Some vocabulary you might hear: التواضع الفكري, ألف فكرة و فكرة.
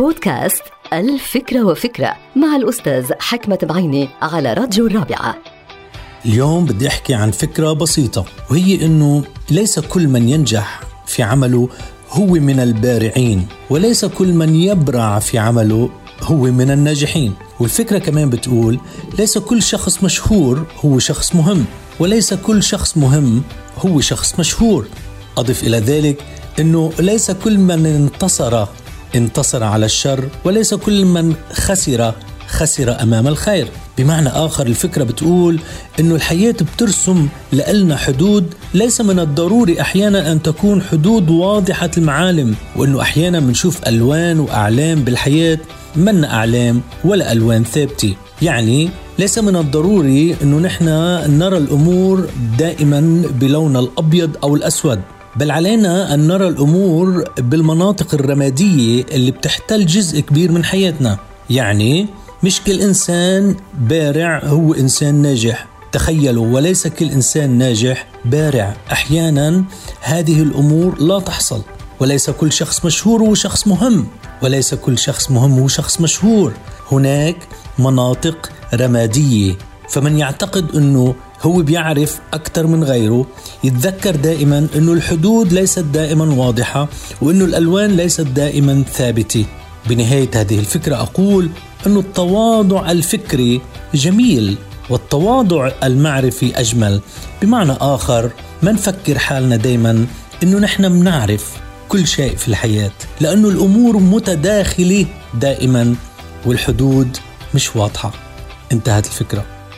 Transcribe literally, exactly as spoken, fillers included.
بودكاست ألف فكرة وفكرة مع الأستاذ حكمة بعيني على راديو الرابعة. اليوم بدي أحكي عن فكرة بسيطة، وهي أنه ليس كل من ينجح في عمله هو من البارعين، وليس كل من يبرع في عمله هو من الناجحين. والفكرة كمان بتقول ليس كل شخص مشهور هو شخص مهم، وليس كل شخص مهم هو شخص مشهور. أضف إلى ذلك أنه ليس كل من انتصر انتصر على الشر، وليس كل من خسر خسر أمام الخير. بمعنى آخر، الفكرة بتقول أنه الحياة بترسم لألنا حدود، ليس من الضروري أحيانا أن تكون حدود واضحة المعالم، وأنه أحيانا بنشوف ألوان وأعلام بالحياة من أعلام ولا ألوان ثابتة. يعني ليس من الضروري أنه نحن نرى الأمور دائما بلون الأبيض أو الأسود، بل علينا أن نرى الأمور بالمناطق الرمادية اللي بتحتل جزء كبير من حياتنا. يعني مش كل إنسان بارع هو إنسان ناجح، تخيلوا، وليس كل إنسان ناجح بارع. أحيانا هذه الأمور لا تحصل. وليس كل شخص مشهور هو شخص مهم، وليس كل شخص مهم هو شخص مشهور. هناك مناطق رمادية. فمن يعتقد أنه هو بيعرف أكثر من غيره يتذكر دائما أنه الحدود ليست دائما واضحة، وأنه الألوان ليست دائما ثابتة. بنهاية هذه الفكرة أقول أنه التواضع الفكري جميل، والتواضع المعرفي أجمل. بمعنى آخر، ما نفكر حالنا دائما أنه نحن بنعرف كل شيء في الحياة، لأنه الأمور متداخلة دائما والحدود مش واضحة. انتهت الفكرة.